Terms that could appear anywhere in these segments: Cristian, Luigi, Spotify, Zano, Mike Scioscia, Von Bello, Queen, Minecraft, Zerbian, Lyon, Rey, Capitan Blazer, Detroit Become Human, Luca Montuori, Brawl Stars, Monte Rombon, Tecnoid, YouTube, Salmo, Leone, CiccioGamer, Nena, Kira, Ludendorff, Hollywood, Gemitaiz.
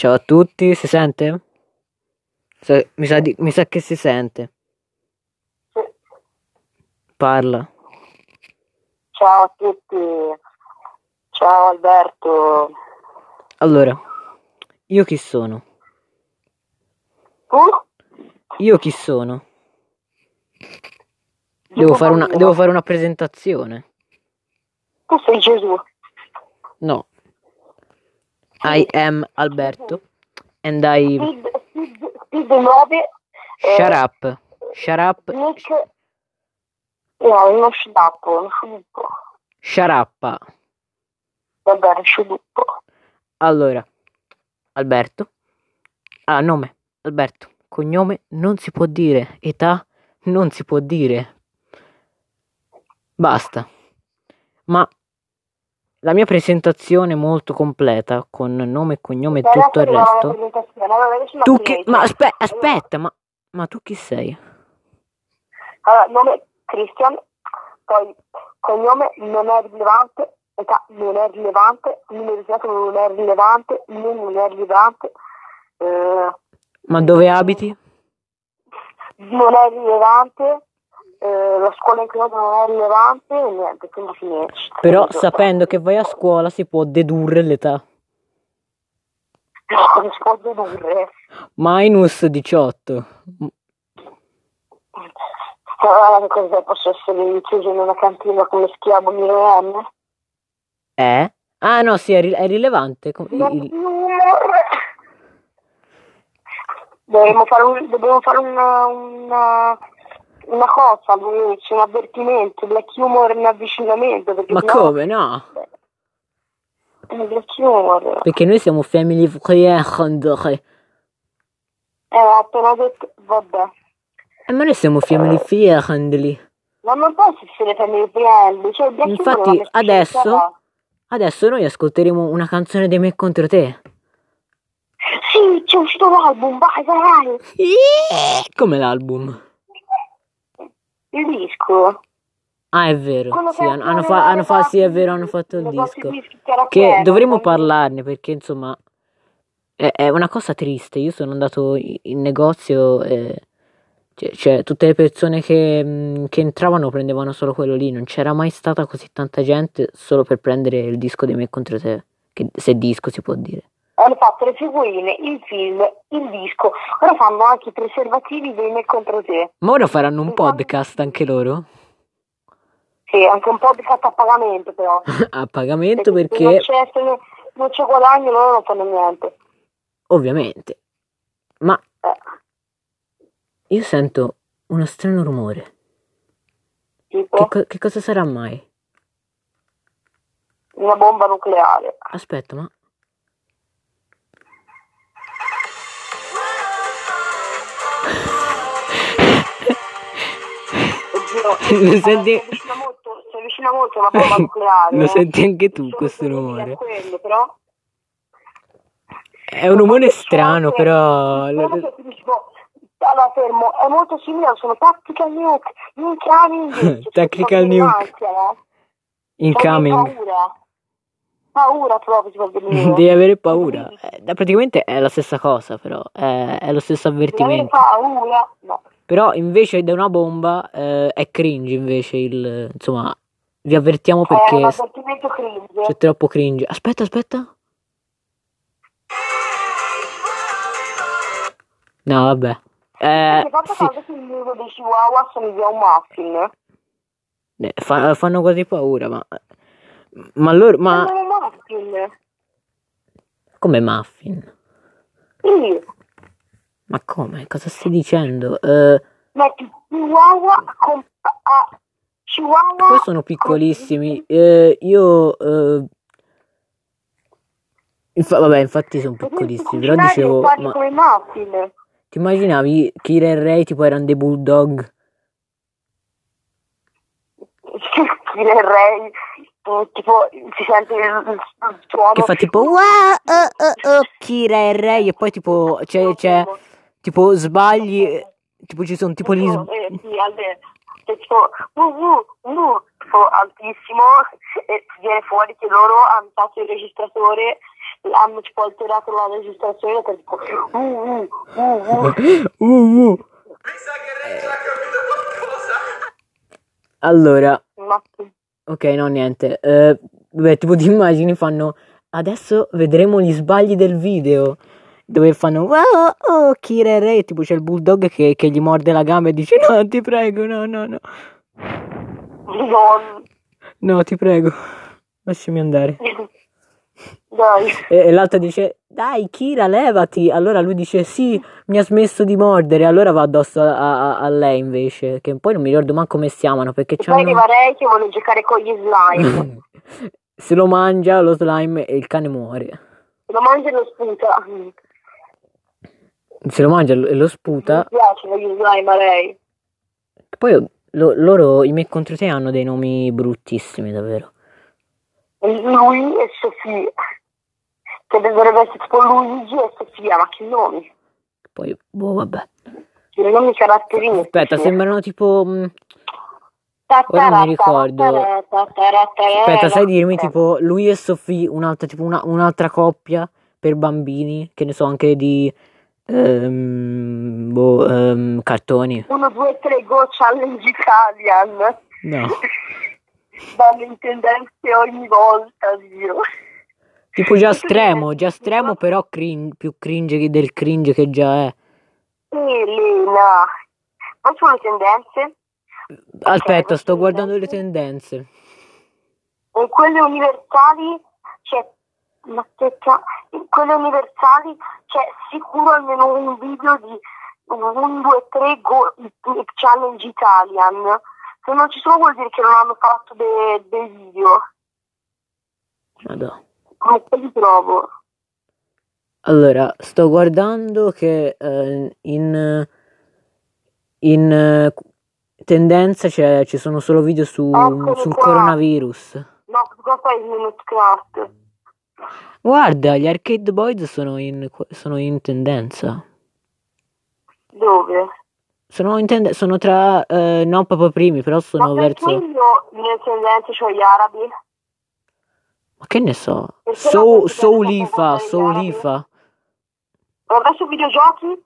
Ciao a tutti, si sente? Mi sa che si sente. Parla. Ciao a tutti. Ciao Alberto. Allora, io chi sono? Io chi sono? Devo fare una presentazione. Tu sei Gesù. No. I am Alberto and I Shut up. No, non shut up, Sciarappa. Va bene, sciuppo. Allora, Alberto. Ah, nome, Alberto. Cognome non si può dire, età non si può dire. Basta. Ma la mia presentazione molto completa con nome e cognome e tutto il resto. Tu chi? Ma aspetta, ma tu chi sei? Allora, nome Christian, poi cognome non è rilevante, età non è rilevante, l'università non è rilevante, non è rilevante. Ma dove abiti? Non è rilevante. La scuola in cui non è rilevante e niente, quindi finisce. Però sapendo che vai a scuola si può dedurre l'età. No, non si può dedurre. Minus 18. Cosa posso essere ucciso in una cantina come schiavo di Leone? Eh? Ah no, sì, è rilevante. Dobbiamo fare una cosa, c'è un avvertimento, black humor in avvicinamento. Ma no, come no? Black humor. Perché noi siamo family friendly. Ho appena detto, vabbè. Ma noi siamo family friendly. Ma non posso essere family friendly, cioè black infatti, humor. Infatti adesso noi ascolteremo una canzone di Me Contro Te. Sì, c'è uscito l'album, vai. Come l'album? Il disco. Ah, è vero. Sì, hanno fatto il disco. Che dovremmo parlarne perché insomma è una cosa triste. Io sono andato in negozio e cioè tutte le persone che entravano prendevano solo quello lì, non c'era mai stata così tanta gente solo per prendere il disco di Me Contro Te, che se disco si può dire. Hanno fatto le figurine, il film, il disco. Ora fanno anche i preservativi dei Me Contro Te. Ma ora faranno un podcast anche loro? Sì, anche un podcast a pagamento però. A pagamento perché... Non c'è guadagno, loro non fanno niente. Ovviamente. Ma... Io sento uno strano rumore. Tipo? Che cosa sarà mai? Una bomba nucleare. Aspetta, ma... Si avvicina molto una bomba nucleare. Lo senti anche tu questo rumore? È un rumore strano, però. Allora, fermo, è molto simile. Sono Tactical Nuke. Tactical Nuke. Incoming. Paura proprio. Devi avere paura. Praticamente è la stessa cosa, però. È lo stesso avvertimento. Paura, no. Però invece da una bomba è cringe invece il... Insomma, vi avvertiamo perché... È un avvertimento cringe. C'è troppo cringe. Aspetta. No, vabbè. Cosa che il muro dei chihuahua somiglia a un muffin? Fanno quasi paura, ma loro... Ma... Come muffin? Come muffin? Sì. Ma come? Cosa stai dicendo? Metti Chihuahua con... Chihuahua... Poi sono piccolissimi. Infatti sono piccolissimi. Però dicevo... Ma... Ti immaginavi Kira e Rey tipo erano dei bulldog? Kira e Rey... Tipo si sente il suono... Che fa tipo... Kira e Rey e poi tipo... C'è... Tipo sbagli, tipo ci sono tipo lì. Sì, è tipo tipo altissimo e viene fuori che loro hanno fatto il registratore hanno tipo alterato la registrazione per tipo pensa che Rey ha capito qualcosa. Allora ok, no niente, vabbè, tipo di immagini fanno adesso vedremo gli sbagli del video, dove fanno wow, oh, Kira e Rey, tipo c'è il bulldog che gli morde la gamba e dice no ti prego, no no ti prego lasciami andare dai. E l'altra dice dai Kira levati, allora lui dice sì mi ha smesso di mordere, allora va addosso a lei invece, che poi non mi ricordo manco come si chiamano, perché c'è poi arriva Rey che vuole giocare con gli slime se lo mangia lo slime e il cane muore, lo mangia e lo sputa, se lo mangia e lo sputa mi piace gli slime a Rey. Poi loro i Me Contro Te hanno dei nomi bruttissimi davvero, lui e Sofia, che dovrebbe essere tipo Luigi e Sofia, ma che nomi, poi boh vabbè, che nomi caratteristici, aspetta sembrano tipo ora non mi ricordo, aspetta sai dirmi tipo lui e Sofia, un'altra tipo un'altra coppia per bambini, che ne so anche di cartoni 1, 2, 3 Go Challenge Italian, no vanno in tendenze ogni volta, Dio. Tipo già stremo però più cringe del cringe che già è. Elena, ma sono le tendenze? Aspetta, sto guardando le tendenze. E quelle universali c'è, ma che in quelle universali c'è sicuro almeno un video di 1, 2, 3 Go Challenge Italian. Se non ci sono vuol dire che non hanno fatto dei video. Madonna. Come li trovo? Allora, sto guardando che in tendenza ci sono solo video sul coronavirus. No, cosa fai in craft? Guarda, gli Arcade Boys sono in tendenza. Dove? Sono tra non proprio primi, però sono verso. Ma perché io nelle tendenze c'ho gli arabi? Ma che ne so? Soulifa. Guarda su videogiochi?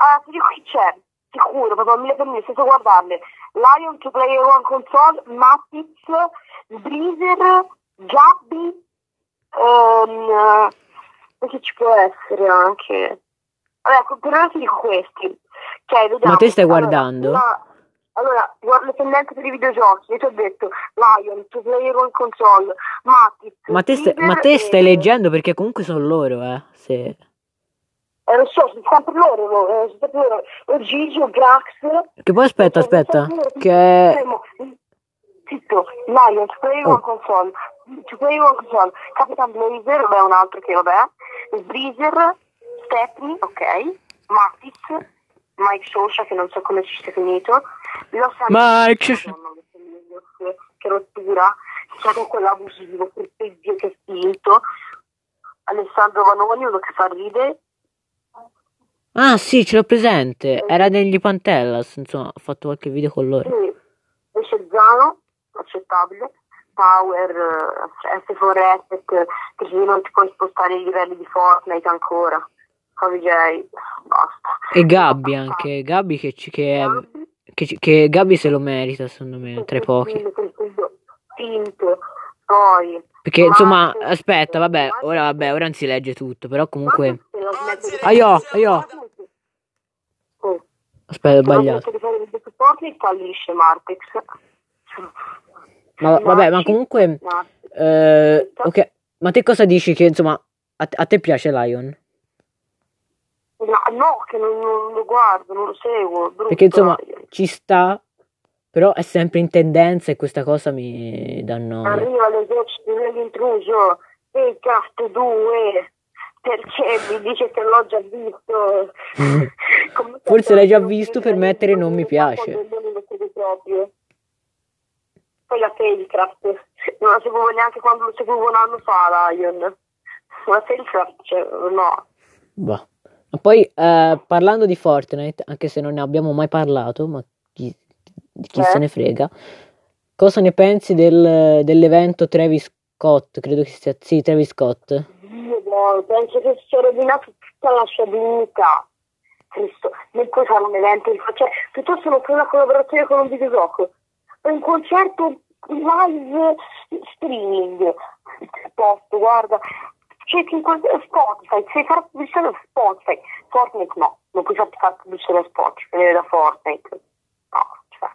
Ah, ti dico chi c'è, sicuro, proprio 1000 per 1000, senza guardarle. Lyon, 2 Player 1 Console, Matiz, Breezer, Gabby, che ci può essere anche. Vabbè, ecco, per ora ti dico questi. Okay, vediamo. Ma te stai guardando? Allora, guarda le tendenze per i videogiochi. Io ti ho detto Lyon, 2 Player 1 Console, Matiz. Ma te stai leggendo, perché comunque sono loro, se. Lo so, sono sempre loro. O Gigi, o Grax. Che poi aspetta. Che. Zitto, Lyon, 2 Player 1 Console, 2 Player 1 Console, Capitan Blazer, vabbè un altro che vabbè, Breezer, Stepney, ok, Matiz. Mike Scioscia, che non so come ci sia finito, lo sa Mike che rottura, c'è con quell'abusivo, perché Dio che è finito, Alessandro Vanoni, uno che fa ride. Ah sì, ce l'ho presente, era degli Pantellas, insomma, ho fatto qualche video con loro. Sì, invece Zano, accettabile, Power, F4S, che non ti puoi spostare i livelli di Fortnite ancora. J, basta. E Gabby anche, Gabby che Gabby se lo merita secondo me, tra i pochi. Finto, poi. Perché insomma, aspetta, vabbè, ora non si legge tutto, però comunque. Aio. Aspetta, ho sbagliato. Ma vabbè, ma comunque ok, ma te cosa dici che insomma a te piace Lyon? No, che non lo guardo, non lo seguo. Brutto. Perché insomma ci sta, però è sempre in tendenza e questa cosa mi dà noia. Arriva l'esercito dell'intruso, e cast 2, perché mi dice che l'ho già visto. Forse l'hai già visto per mettere non mi piace. Poi la Failcraft, non la seguivo neanche quando lo seguivo un anno fa, Lyon. La Failcraft, cioè, no. Bah. Ma poi parlando di Fortnite, anche se non ne abbiamo mai parlato, ma chi se ne frega, cosa ne pensi dell'evento Travis Scott? Credo che sia, sì, Travis Scott. Dio, amore, penso che si sia rovinata tutta la sua dignità. Cristo, non puoi fare un evento, cioè piuttosto non puoi una collaborazione con un videogioco, un concerto live streaming, posto, guarda, c'è Spotify, se fare pubblicità da Spotify, Fortnite no, non puoi fare pubblicità da Spotify, da Fortnite, no, cioè.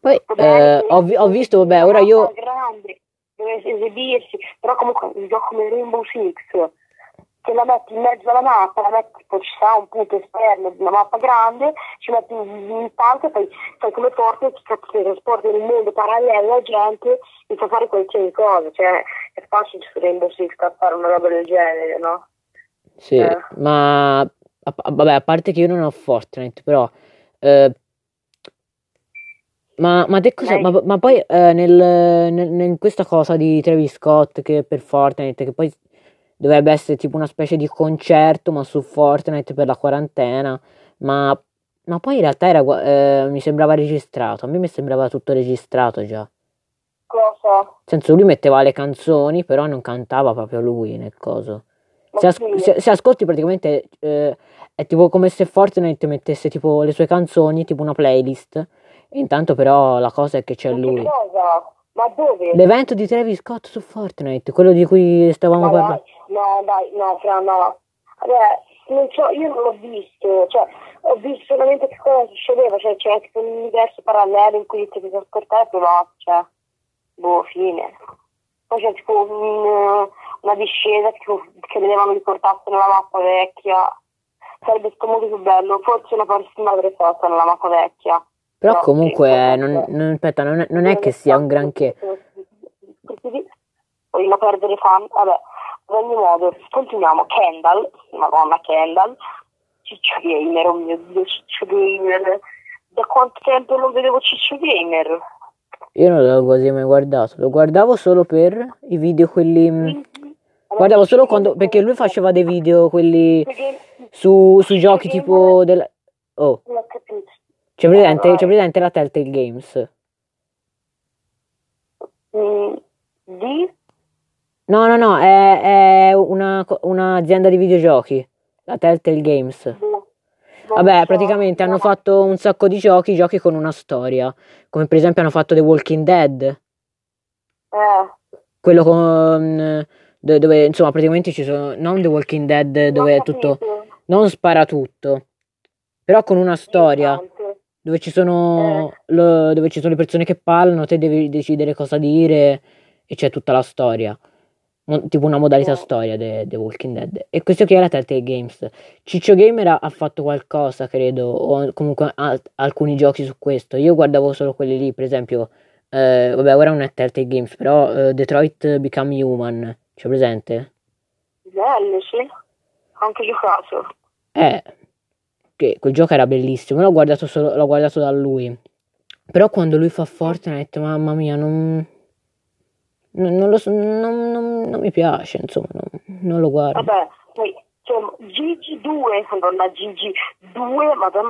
Poi ho visto, vabbè, ora io... grande, deve esibirsi, però comunque un gioco come Rainbow Six, che la metti in mezzo alla mappa, la metti, poi ci sarà un punto esterno di una mappa grande, ci metti in tanto e fai come forte, ti trasporti nel mondo parallelo a gente e fa fare qualsiasi cosa, cioè è facile su Rainbow Six a fare una roba del genere, no? Sì, ma vabbè, a parte che io non ho Fortnite, però ma te cosa, ma poi in questa cosa di Travis Scott che per Fortnite, che poi dovrebbe essere tipo una specie di concerto ma su Fortnite per la quarantena, ma poi in realtà era, mi sembrava registrato, a me mi sembrava tutto registrato già. Cosa? Nel senso, lui metteva le canzoni però non cantava proprio lui nel coso. Se ascolti praticamente è tipo come se Fortnite mettesse tipo le sue canzoni, tipo una playlist, intanto però la cosa è che c'è lui. Cosa? Ma dove? L'evento di Travis Scott su Fortnite, quello di cui stavamo parlando. No, dai, no, fra no. Allora, non so, io non l'ho visto, cioè, ho visto solamente che cosa succedeva, cioè c'è anche un universo parallelo in cui ti devi trasportare, però, cioè, boh, fine. Poi c'è tipo una discesa che vedevano riportarsi nella mappa vecchia, sarebbe comunque più bello, forse una prossima avrebbe fatto nella mappa vecchia. Però comunque non è che sia un granché. Voglio perdere fan, vabbè, ad ogni modo, continuiamo. Kendal, madonna Kendal, CiccioGamer, oh mio Dio, CiccioGamer, da quanto tempo non vedevo CiccioGamer? Io non l'avevo quasi mai guardato, lo guardavo solo per i video quelli... Guardavo solo quando, perché lui faceva dei video quelli su giochi tipo... della. Oh. C'è presente la Telltale Games? Di? No, è un'azienda di videogiochi, la Telltale Games. Vabbè, praticamente hanno fatto un sacco di giochi con una storia, come per esempio hanno fatto The Walking Dead. Quello con... dove insomma praticamente ci sono... non The Walking Dead dove è tutto... non spara tutto, però con una storia. Dove ci sono le persone che parlano, te devi decidere cosa dire e c'è tutta la storia, tipo una modalità storia The Walking Dead. E questo qui è la Telltale Games. CiccioGamer ha fatto qualcosa, credo, o comunque alcuni giochi su questo. Io guardavo solo quelli lì, per esempio, vabbè, ora non è Telltale Games, però Detroit Become Human, c'è presente? Bello, sì, anche giocato. Che quel gioco era bellissimo, l'ho guardato da lui. Però quando lui fa Fortnite, mamma mia, non lo so, non mi piace, insomma, non lo guardo. Vabbè, poi insomma, Gigi2, madonna,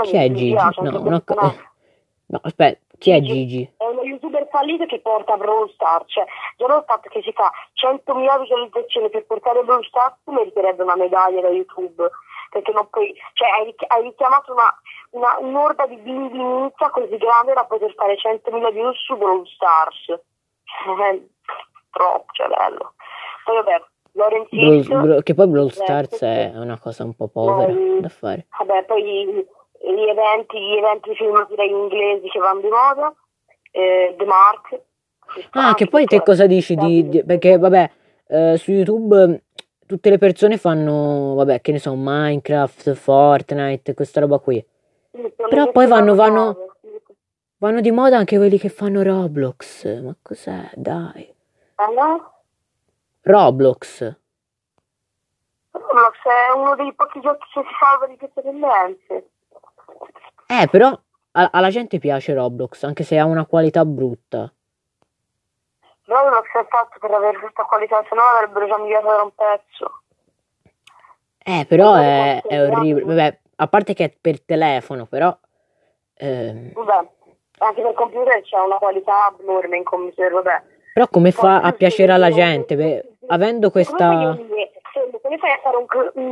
chi è Gigi? No, aspetta, chi è Gigi? È uno youtuber fallito che porta Brawl Stars, cioè già lo fatto che si fa 100.000 visualizzazioni per portare Brawl Stars meriterebbe una medaglia da YouTube. Perché non puoi, cioè hai richiamato un'orda di bimbi inizia così grande da poter fare 100.000 views su Brawl Stars. Troppo, cioè bello. Poi vabbè, Lorenzino. Che poi Brawl Stars è una cosa un po' povera da fare. Vabbè, poi gli eventi filmati dagli inglesi che vanno di moda, The Mark. Che poi te cosa dici di perché vabbè, su YouTube... tutte le persone fanno, vabbè, che ne so, Minecraft, Fortnite, questa roba qui. Però poi vanno di moda anche quelli che fanno Roblox. Ma cos'è? Dai. Allora? Roblox è uno dei pochi giochi che si salva di queste tendenze. Però alla gente piace Roblox, anche se ha una qualità brutta. Roblox è fatto per avere questa qualità, se no avrebbero già migliorato da un pezzo. Però è orribile. Vabbè, a parte che è per telefono, però. Vabbè, anche per computer c'è una qualità abnorme in computer, vabbè. Però come fa a piacere alla gente? Avendo questa. mi fai a fare un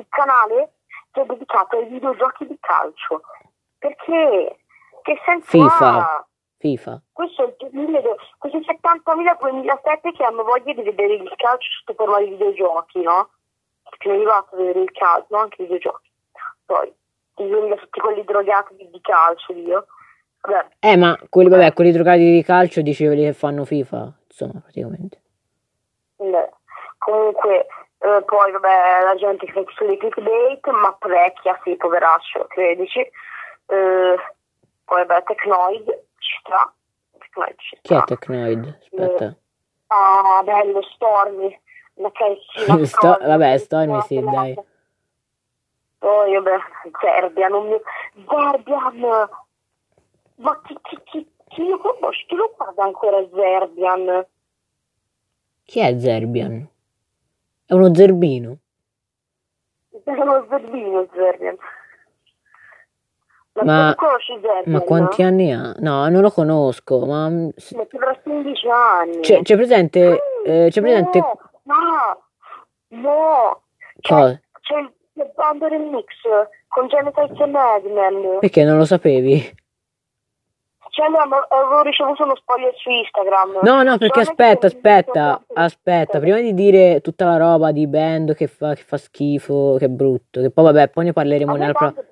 canale che è dedicato ai videogiochi di calcio, perché che senso FIFA. Questo è questi 70.000 2007 che hanno voglia di vedere il calcio sotto forma di videogiochi, no? Perché non è arrivato a vedere il calcio, no? Anche i videogiochi. Poi, tutti quelli drogati di calcio, io. Vabbè. Ma quelli drogati di calcio dici quelli che fanno FIFA, insomma, praticamente. Beh, comunque, poi, vabbè, la gente che fa sulle clickbait, ma vecchia, sì, poveraccio, credici. Poi, vabbè, Tecnoid. Chi è Tecnoid? Aspetta. Bello, Stormi. Okay, Stormi, sì, dai. Poi, vabbè, Zerbian. Ma chi lo conosce? Chi lo guarda ancora Zerbian? Chi è Zerbian? È uno zerbino. Zerbian. Ma quanti anni ha? No, non lo conosco. Ma avrà 15 anni. C'è presente? C'è presente? No. C'è il Band Remix con Gemitaiz e Madman. Perché non lo sapevi? Cioè, avevo ricevuto uno spoiler su Instagram. No, perché aspetta. Prima di dire tutta la roba di Band che fa schifo, che è brutto, che poi ne parleremo nella prossima.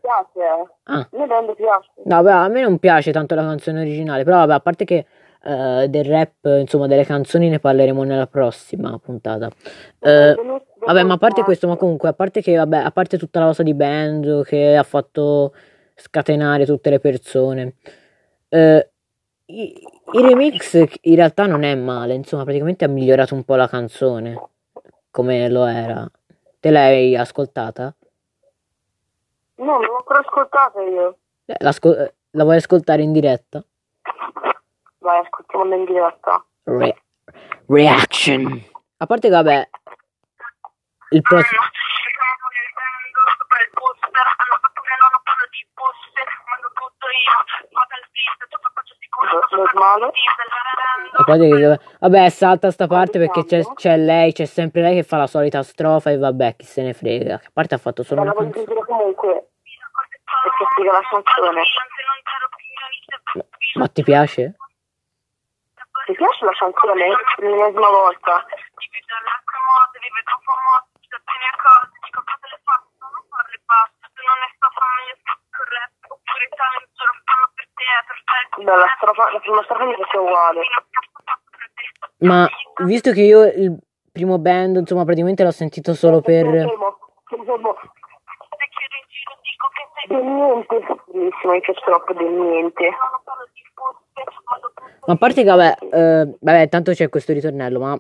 A me Band piace. No, beh, a me non piace tanto la canzone originale, però vabbè, a parte che del rap, insomma, delle canzoni ne parleremo nella prossima puntata. Vabbè, ma a parte questo, ma comunque, a parte tutta la cosa di Band che ha fatto scatenare tutte le persone. I remix in realtà non è male, insomma, praticamente ha migliorato un po' la canzone come lo era. Te l'hai ascoltata? No, non l'ho ancora ascoltata io. La vuoi ascoltare in diretta? Vai, ascoltiamola in diretta. Reaction. A parte che vabbè, il prossimo vabbè, salta sta parte perché c'è sempre lei che fa la solita strofa e vabbè, chi se ne frega. A parte ha fatto solo una canzone. Ma ti piace? Ti piace la canzone? L'ennesima volta. Beh, la prima strofa mi piace uguale. Ma visto che io il primo Band, insomma, praticamente l'ho sentito solo per. Bellissimo, mi piace troppo del niente. Ma a parte che vabbè, tanto c'è questo ritornello, ma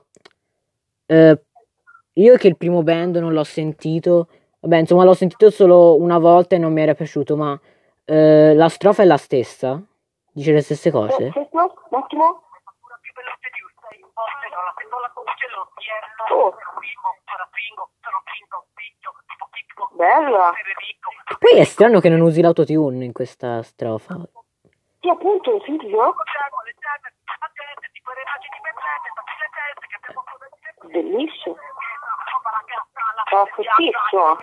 io che il primo Band non l'ho sentito. Vabbè, insomma, l'ho sentito solo una volta e non mi era piaciuto, ma la strofa è la stessa? Dice le stesse cose? Bella! Poi è strano che non usi l'autotune in questa strofa. Sì, appunto, figlio. Bellissimo. Ciao, fortissimo.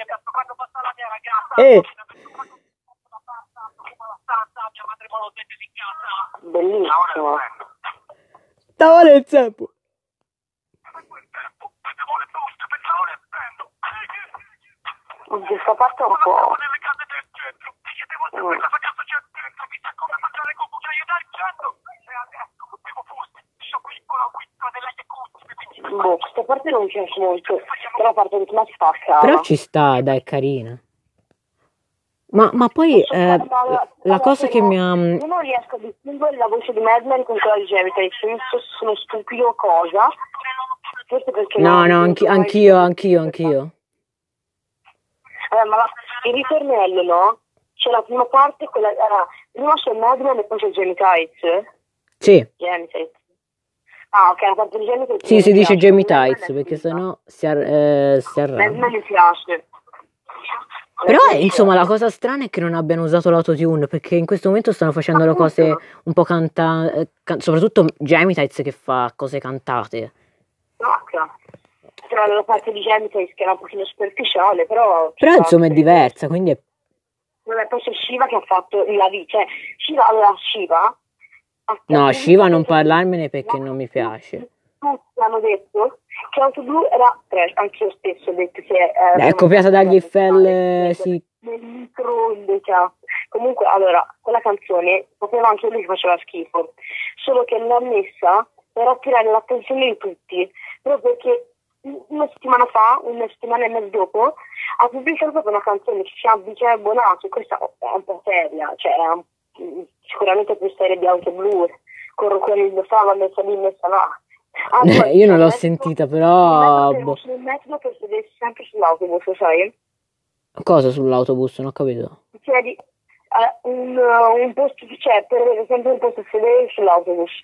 Bellissimo. Stavo nel tempo. Questa parte è un po'. Boh, questa parte non c'è molto. Però la parte ritmo spacca. Però ci sta, dai, carina. Ma poi la cosa che mi ha. Io non riesco a distinguere la voce di Madman con quella di Gemitaiz. Sono stupido cosa. Forse perché. No, anch'io. Ma il ritornello, no? C'è la prima parte, quella. Prima c'è Madman e poi c'è Gemitaiz. Sì. Gemitaiz. Ah, ok, la parte di Gemitaiz. Sì, si dice Gemitaiz perché sennò si arrabbia. Madman mi piace. Però insomma la cosa strana è che non abbiano usato l'autotune, perché in questo momento stanno facendo le cose un po' soprattutto Gemitaiz che fa cose cantate. No, però la parte di Gemitaiz che era un pochino superficiale, però insomma è diversa, quindi è... Vabbè, poi c'è Shiva che ha fatto la vita, cioè Shiva no, Shiva non parlarmene perché non mi piace. Tutti hanno detto che Autoblu era trash, anche io stesso ho detto che è copiata dagli FL, sì, microonde. Comunque, allora, quella canzone sapeva anche lui che faceva schifo, solo che l'ha messa per attirare l'attenzione di tutti, proprio perché una settimana e mezzo dopo ha pubblicato proprio una canzone che si chiama Vice Bonato, questa è un po' seria, cioè sicuramente più seria di Autoblu, con il fava messa lì, messa là. Allora, io non l'ho sentita, però il metodo per sedersi sempre sull'autobus, sai? Cosa sull'autobus? Non ho capito. Cioè, un posto, cioè per avere sempre un posto a sedere sull'autobus,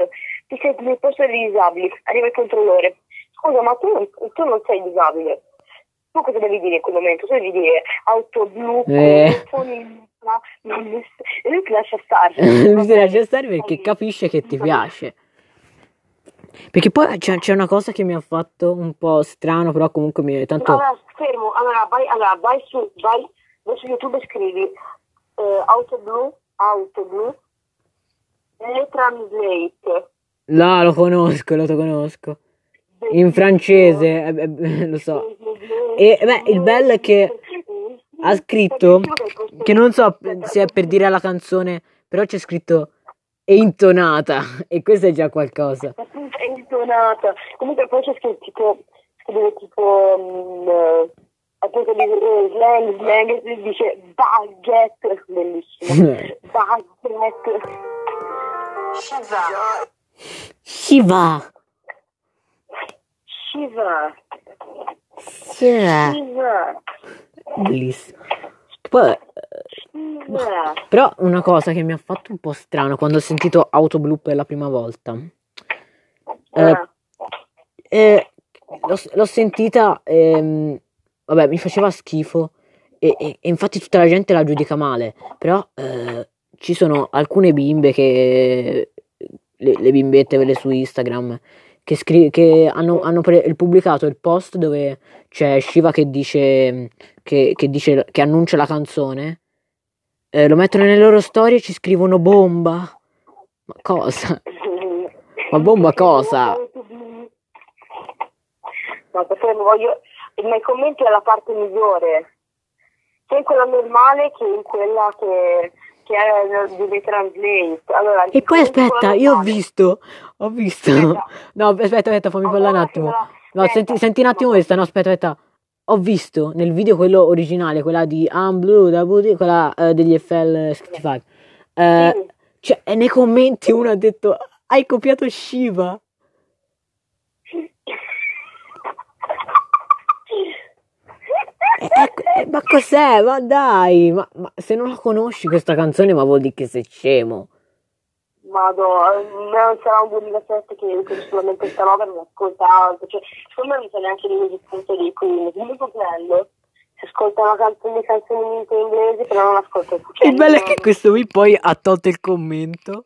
ti senti nel posto dei disabili, arriva il controllore: scusa, ma tu non sei disabile, tu cosa devi dire in quel momento? Tu devi dire Autoblu e lui ti lascia stare. Lui ti lascia stare perché capisce che ti piace. Perché poi c'è una cosa che mi ha fatto un po' strano, però comunque mi tanto... Allora, fermo, vai su YouTube e scrivi Autoblu, le translate. No, lo conosco. In francese, lo so. E beh, il bello è che ha scritto, che non so se è per dire alla canzone, però c'è scritto e intonata, e questo è già qualcosa. È intonata. Comunque poi c'è scritto tipo appunto slang dice baguette, bellissimo. Baguette. Shiva. Bellissimo. Poi, però una cosa che mi ha fatto un po' strano quando ho sentito Autoblu per la prima volta, l'ho sentita, vabbè, mi faceva schifo e infatti tutta la gente la giudica male, però ci sono alcune bimbe che le bimbette quelle su Instagram che hanno pubblicato il post dove c'è Shiva che dice che annuncia la canzone, lo mettono nelle loro storie e ci scrivono bomba. Ma cosa? Ma bomba cosa? No, perché voglio... nei commenti è la parte migliore, sia in quella normale che in quella che era di translate. Allora, e poi aspetta, io ho visto. No, aspetta, fammi parlare un attimo. No, senti un attimo questa, no, aspetta. Ho visto nel video quello originale, quella di Blue da Booty, quella degli FL65. Cioè, nei commenti uno ha detto: hai copiato Shiva. Ma cos'è? Ma dai, ma se non la conosci questa canzone, ma vuol dire che sei scemo. Non sarà un 2007 che solamente questa roba non ascolta altro, cioè secondo me non c'è neanche l'esistenza di Queen, quindi bello si ascoltano canzoni in inglese però non ascolta il bello è che questo qui poi ha tolto il commento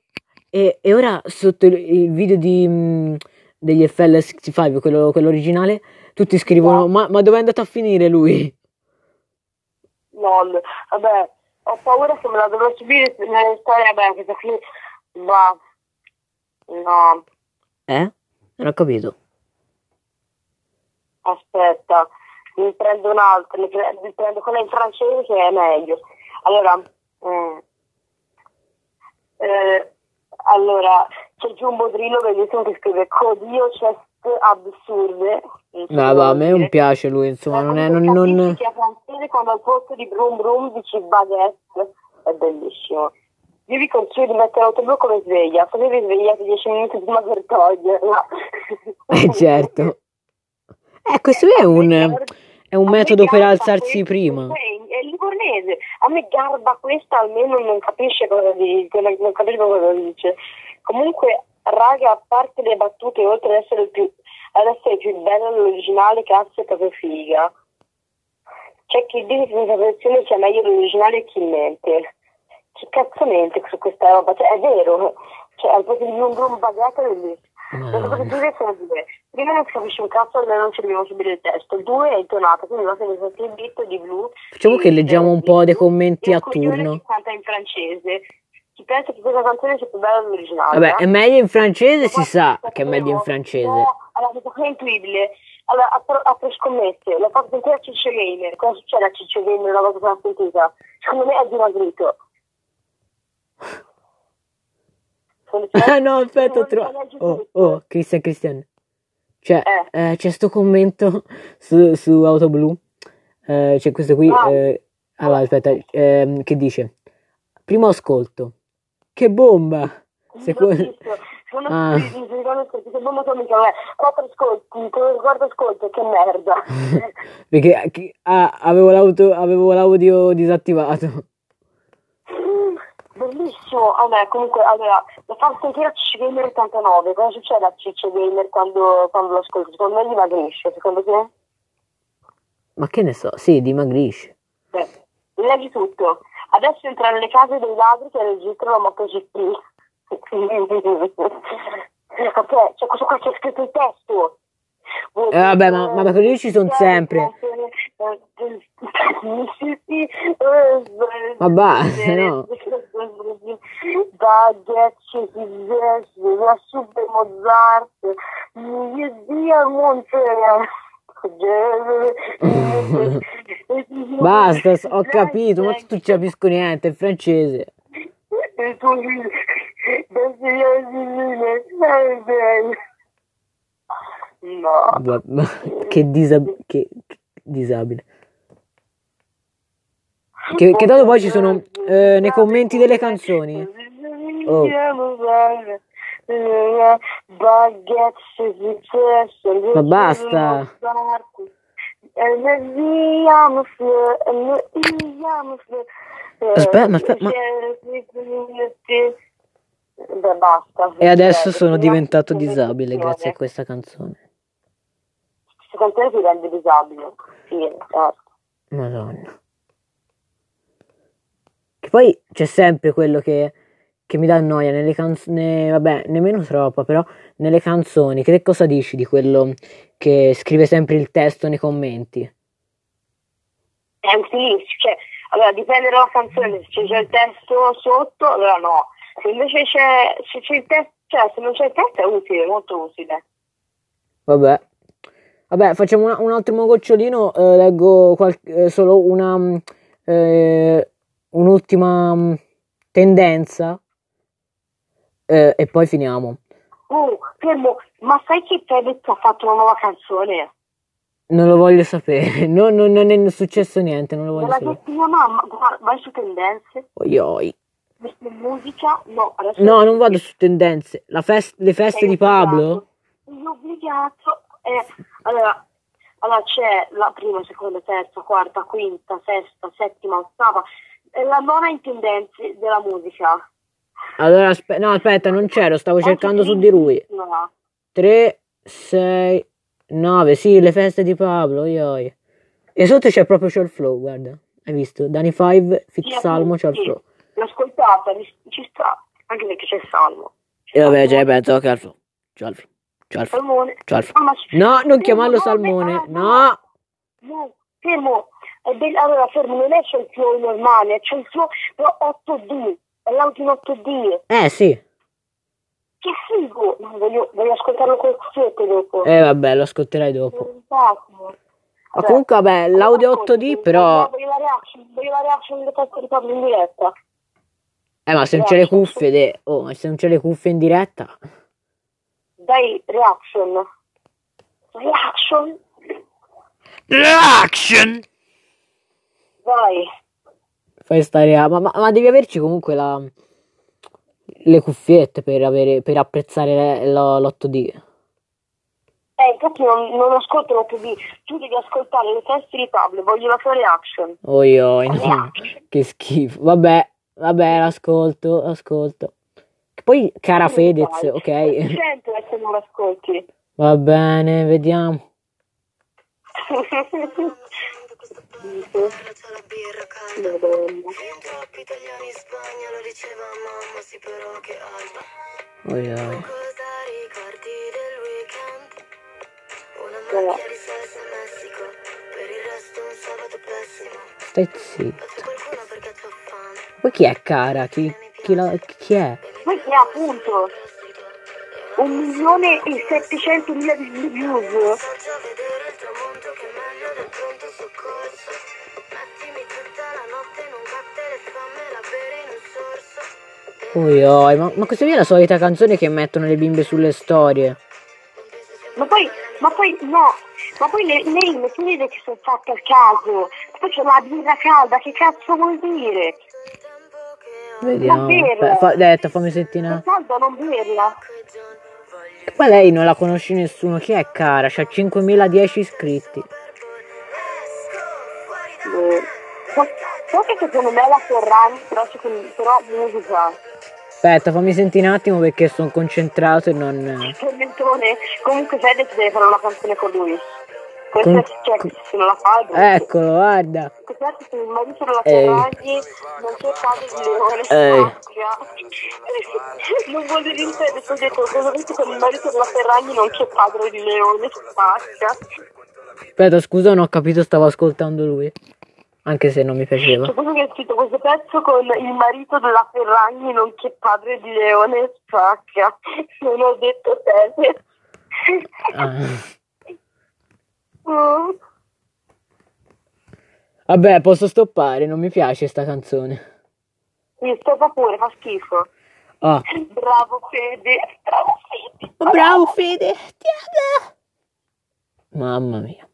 e ora sotto il video degli FL65 quello originale tutti scrivono no. ma dove è andato a finire lui? Lol, vabbè, ho paura che me la dovrò subire nelle storie, vabbè, che qui bah. No. Non ho capito. Aspetta, ne prendo un'altra, ne prendo quella in francese che è meglio. Allora c'è giù un bodrillo bellissimo che scrive Codio Chest Absurde. No, a me non piace lui, insomma, non è francese quando al posto di brum brum dici baguette, è bellissimo. Io vi consiglio di mettere Autoblu come sveglia, se vi svegliate 10 minuti prima per toglierla. Certo. Questo è un metodo per alzarsi prima. È livornese. A me garba questa, almeno non capisce cosa dice, non capisco cosa dice. Comunque, raga, a parte le battute, oltre ad essere più bella dell'originale, cazzo, è proprio figa. C'è chi dice che questa versione sia meglio dell'originale e chi mente. Che cazzo mente su questa roba? Cioè, è vero, cioè, al posto di un baguette, sono due. prima non si capisce un cazzo, almeno non ci dobbiamo subire il testo. Il 2 è intonato, quindi va bene esatto il bit di blu. Facciamo che leggiamo un po' dei commenti a turno. Chi canta in francese, chi pensa che questa canzone sia più bella dell'originale? Vabbè, è meglio in francese, ma si sa che è meglio in francese. No, allora, è incredibile. Allora, a prescommesse, la parte sentita a CiccioGamer, cosa succede a CiccioGamer una volta che l'ha sentita? Secondo me è dimagrito. Ah no, aspetta, oh, Cristian. Cioè, c'è sto commento su Autoblu, c'è questo qui, allora aspetta, che dice? Primo ascolto, che bomba! Quattro ascolti, guarda ascolto, che merda. Perché avevo l'audio disattivato. Bellissimo. Vabbè, comunque, allora, la far sentire a CiccioGamer89, cosa succede a CiccioGamer quando lo ascolti? Secondo me dimagrisce, secondo te? Ma che ne so, sì, dimagrisce. Beh, leggi tutto. Adesso entrano nelle case dei ladri che registrano MotoGP. Perché? Cioè, questo qua c'è scritto il testo. Vabbè, ma quelli ci sono sempre. Ma basta, no. Basta, ho capito, ma tu non capisco niente, è francese. No. Che disabile. Che dato poi ci sono nei commenti delle canzoni. Oh. Ma basta. Aspetta, ma... Beh, basta. E adesso sono diventato disabile grazie a questa canzone. Secondo te ti rende disabile? Sì, certo. Madonna. Che poi c'è sempre quello che mi dà noia nelle canzoni, vabbè, nemmeno troppo, però nelle canzoni. Che cosa dici di quello che scrive sempre il testo nei commenti? È un silenzio, cioè, allora dipende dalla canzone, se c'è il testo sotto, allora no. Se invece c'è il testo, cioè se non c'è il testo è utile, molto utile. Vabbè, facciamo un altro mogocciolino, leggo solo una un'ultima tendenza e poi finiamo. Oh, fermo, ma sai che Fedez ha fatto una nuova canzone? Non lo voglio sapere, non è successo niente, non lo voglio sapere. Mia mamma, guarda, vai su tendenze. Oioi. Musica, no, adesso no, non vado su tendenze. Le feste di Pablo? Sono obbligato. Allora c'è la prima, seconda, terza, quarta, quinta, sesta, settima, ottava, la nona in tendenze della musica. Allora, aspetta, non c'ero, stavo cercando su di lui. 3, 6, 9, sì, le feste di Pablo, ioi. E sotto c'è proprio Sure Flow, guarda, hai visto? Dani 5, Fit sì, Salmo, Sure Flow. L'ho ascoltata, ci sta, anche perché c'è Salmo. E vabbè, già penso che Alfro, ciao Alfro. No, non chiamarlo Salmone. No. No, fermo. Allora, fermo, non è c'è il suo normale, c'è il suo 8D. È l'ultimo 8D. Sì. Che figo. No, voglio ascoltarlo col cuffietto dopo. Vabbè, lo ascolterai dopo. Ma comunque, vabbè, l'audio 8D, però... Voglio la reaction del testo di Pablo in diretta. Ma se non c'è le cuffie... ma se non c'è le cuffie in diretta... Dai, reaction. Vai. Fai stare ma devi averci comunque le cuffiette per apprezzare l'8D. Infatti non ascolto l'8D. Tu devi ascoltare le teste di Pablo. Voglio la tua reaction. Oioi, no. Che schifo. Vabbè, l'ascolto. Poi, cara Fedez, ok. Sento se non lo ascolti. Va bene, vediamo. Stai zitto. Poi chi è Cara? Chi è? Poi chi è, appunto? 1.700.000 di views. Uioi, ma questa è la solita canzone che mettono le bimbe sulle storie. Ma poi le rime finite che sono fatte a caso. Poi c'è la birra calda, che cazzo vuol dire? Vediamo. Detta, fammi sentire. La calda non berla. Ma lei non la conosce nessuno, chi è Cara? C'ha 5.010 iscritti. So che secondo me è la Ferragni, però musica. Aspetta, fammi sentire un attimo perché sono concentrato e non... Comunque Fedez deve fare una canzone con lui. Questa se non la fa... Eccolo, guarda. Questa se il marito della Ferragni non c'è caso di Leone. Non voglio dire Fedez, ho detto che con il marito della Ferragni non c'è padre di Leone, spacca. Aspetta, scusa, non ho capito, stavo ascoltando lui. Anche se non mi piaceva. C'è proprio che è scritto questo pezzo con il marito della Ferragni, nonché padre di Leone, spacca. Non ho detto Fedez. Ah. Vabbè, posso stoppare, non mi piace sta canzone. Mi stoppa pure, fa schifo. Ah. Bravo Fede, bravo Fede. Bravo Fede, ti amo. Mamma mia.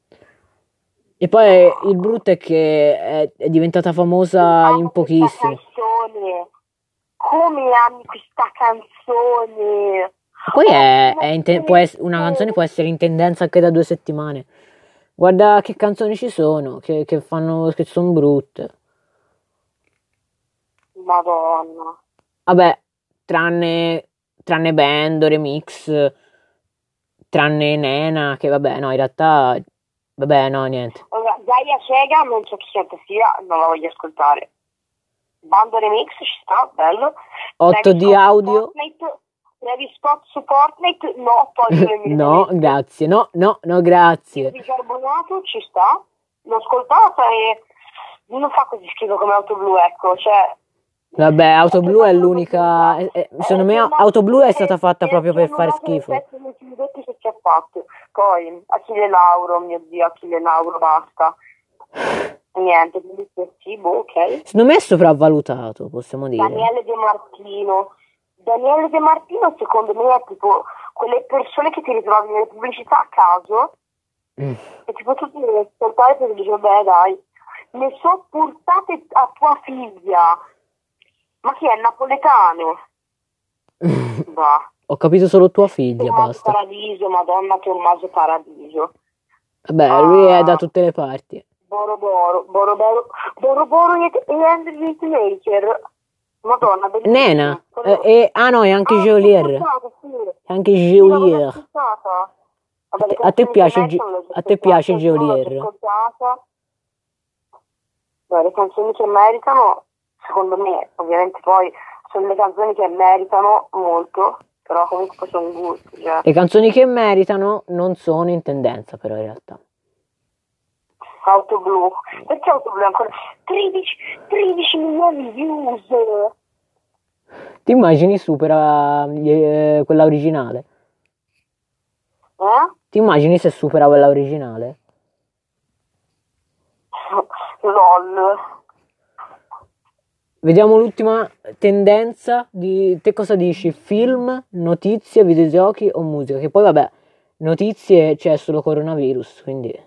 E poi il brutto è che è diventata famosa in pochissimo. Come ami questa canzone? Poi una canzone può essere in tendenza anche da 2 settimane. Guarda che canzoni ci sono, che sono brutte. Madonna. Vabbè, tranne Band, Remix, tranne Nena, che vabbè, no, in realtà... Vabbè, no, niente. Allora, Gaia Sega, non so chi canta sia, non la voglio ascoltare. Bando Remix ci sta, bello. 8 di audio. Travis Scott su Fortnite, no, poi no, grazie, no, grazie. Il bicarbonato ci sta, l'ho ascoltata e non fa così schifo come Autoblu, ecco, cioè... Vabbè, Autoblu è l'unica... Secondo me Autoblu è stata fatta proprio per fare schifo. Che ci ha fatto. Poi Achille Lauro, mio Dio, Achille Lauro, basta. Niente, quindi cibo, ok. Secondo me è sopravvalutato, possiamo dire. Daniele De Martino secondo me è tipo quelle persone che ti ritrovi nelle pubblicità a caso e tipo tu ti devi ascoltare perché dici vabbè dai, ne so portate a tua figlia. Ma chi è napoletano? Bah. Ho capito solo tua figlia, Tommaso basta. Paradiso, Madonna, Tommaso Paradiso. Vabbè, lui è da tutte le parti. Boroboro e Andrew Maker. Madonna, bellissimo. Nena. No, è anche Geolier. Anche Geolier. A te piace Geolier. Le canzoni che meritano... Secondo me, ovviamente poi sono le canzoni che meritano molto, però comunque sono gusti. Cioè. Le canzoni che meritano non sono in tendenza, però in realtà. Autoblu. Perché Autoblu è ancora 13 milioni di views? Ti immagini supera quella originale? Eh? Ti immagini se supera quella originale? LOL. Vediamo l'ultima tendenza di... Te cosa dici? Film, notizie, videogiochi o musica? Che poi vabbè, notizie c'è solo coronavirus, quindi...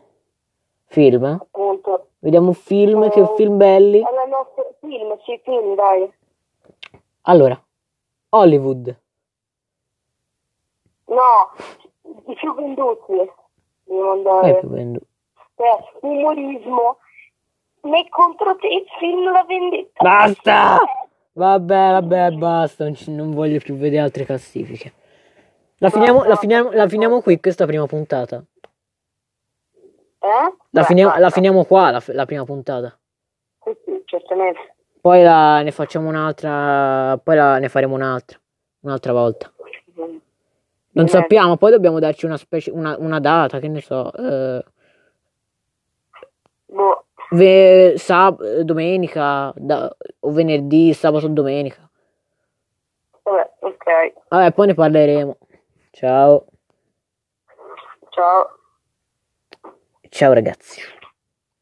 Film? Appunto. Vediamo film, che film belli? Film, dai. Allora, Hollywood. No, i più venduti. Devo andare. Umorismo. Me Contro Te, il film La Vendetta. Basta! Vabbè, basta, non voglio più vedere altre classifiche. La finiamo qui, questa prima puntata. Eh? La finiamo qua, la prima puntata. Sì, certamente. Poi ne facciamo un'altra, poi ne faremo un'altra volta. Non sappiamo, poi dobbiamo darci una data, che ne so. Boh. domenica o venerdì, sabato o domenica. Vabbè, ok. Vabbè, poi ne parleremo. Ciao. Ciao. Ciao ragazzi.